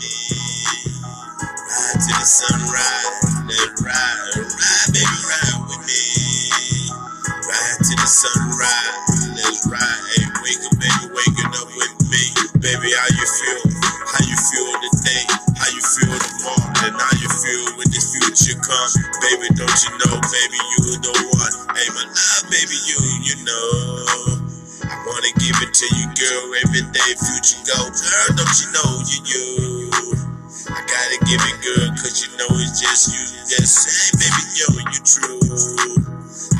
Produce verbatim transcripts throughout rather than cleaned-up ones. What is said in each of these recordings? me. Ride to the sunrise, let it ride, ride, baby, ride with me. Ride to the sunrise, let's ride. Hey, wake up, baby, waking up with me. Baby, how you feel? How you feel today? How you feel tomorrow? And how you feel when the future comes? Baby, don't you know? Baby, you the one. Hey, my love, baby, you, you know. I wanna give it to you, girl, every day. Future goes, girl, don't you know you, you. I gotta give it, girl, cause you know it's just you. Just say, baby, yo, you true.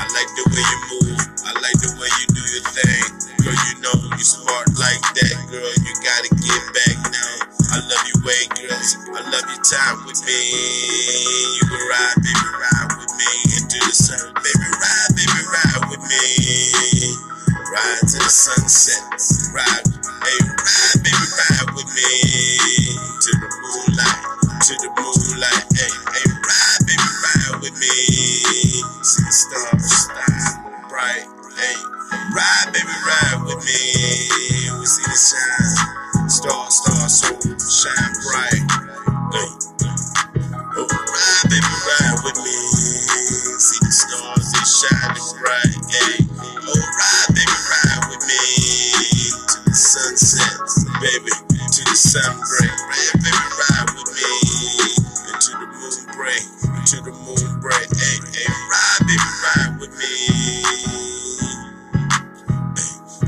I like the way you move, I like the way you do your thing. Girl, you know you smart like that, girl. You gotta get back now. I love you, wait, girl, I love your time with me. You can ride, baby, ride with me. Into the sun, baby, ride, baby, ride with me. Ride to the sunset, ride, hey, ride, baby, ride with me. To the moonlight, to the moonlight, hey, hey, ride, baby, ride with me. See the stars, shine bright, hey, ride, baby, ride with me. We see the shine, stars, stars, so shine bright, hey, oh, ride, baby, ride with me. See the stars, they shine bright, hey, oh, ride, baby, ride with me. To the sunset, baby, to the sun break, baby, ride with me. Into the moon break, to the moon break, hey, hey, ride, baby, ride with me.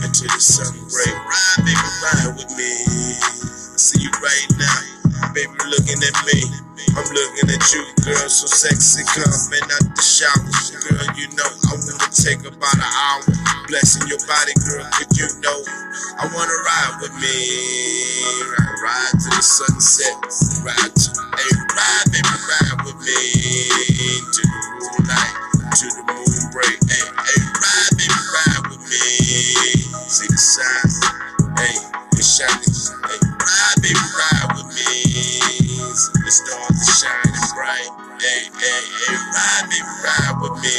Into the sun break, ride, baby, ride with me. I see you right now, baby, looking at me. I'm looking at you, girl, so sexy, coming out the shower. Girl, you know I wanna take about an hour, blessing your body, girl, but you know I wanna ride with me. Ride, ride to the sunset, ride to, hey, ride, baby, ride with me. To the moonlight, to the moon break, hey, hey, ride, baby, ride with me. See the sign, hey, it's shining, hey, ride, baby, ride with me. See the stars are shining bright, hey, hey, hey, ride, baby, ride with me.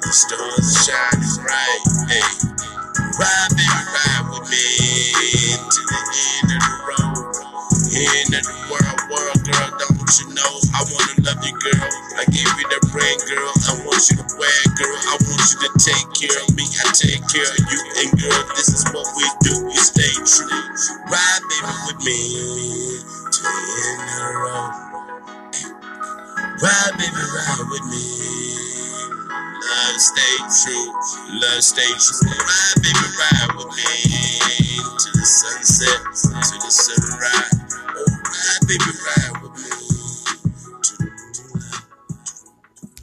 The stars are shining bright, hey, ride, baby, ride with me. To the end of the road, end of the world, world, girl, don't you know I wanna love you, girl. I gave you the ring, girl, I want you to wear, girl. I want you to take care of me, I take care of you. And girl, this is what we do, we stay true. Ride, baby, with me. To the end of the road, ride, baby, ride with me. Love, stay true. Love, stay true. Ride, baby, ride with me. To the sunset, to the sunrise. Oh, ride, baby, ride.